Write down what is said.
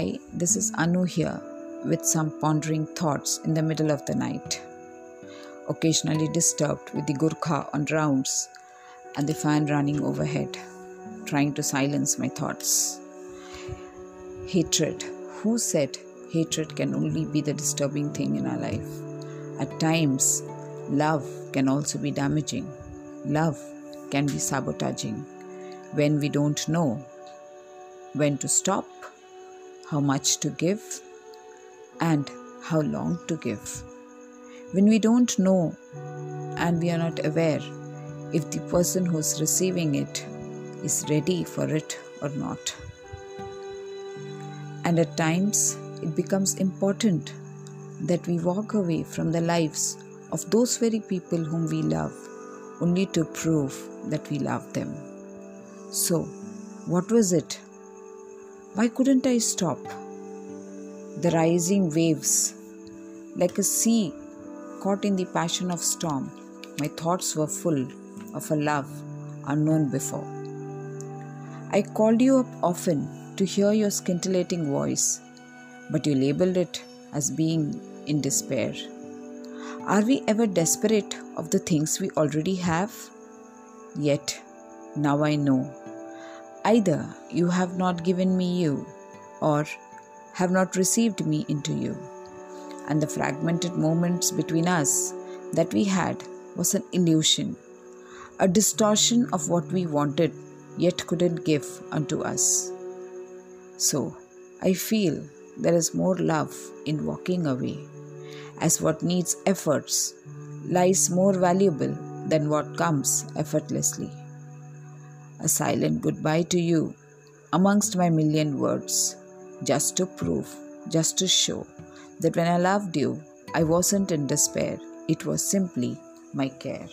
Hi, this is Anu here with some pondering thoughts in the middle of the night. Occasionally disturbed with the Gurkha on rounds and the fan running overhead, trying to silence my thoughts. Hatred. Who said hatred can only be the disturbing thing in our life? At times, love can also be damaging. Love can be sabotaging when we don't know when to stop, how much to give, and how long to give. When we don't know and we are not aware if the person who is receiving it is ready for it or not. And at times, it becomes important that we walk away from the lives of those very people whom we love, only to prove that we love them. So, what was it? Why couldn't I stop? The rising waves, like a sea caught in the passion of storm, my thoughts were full of a love unknown before. I called you up often to hear your scintillating voice, but you labeled it as being in despair. Are we ever desperate of the things we already have? Yet, now I know. Either you have not given me you or have not received me into you. And the fragmented moments between us that we had was an illusion, a distortion of what we wanted yet couldn't give unto us. So, I feel there is more love in walking away, as what needs efforts lies more valuable than what comes effortlessly. A silent goodbye to you amongst my million words, just to prove, just to show that when I loved you, I wasn't in despair. It was simply my care.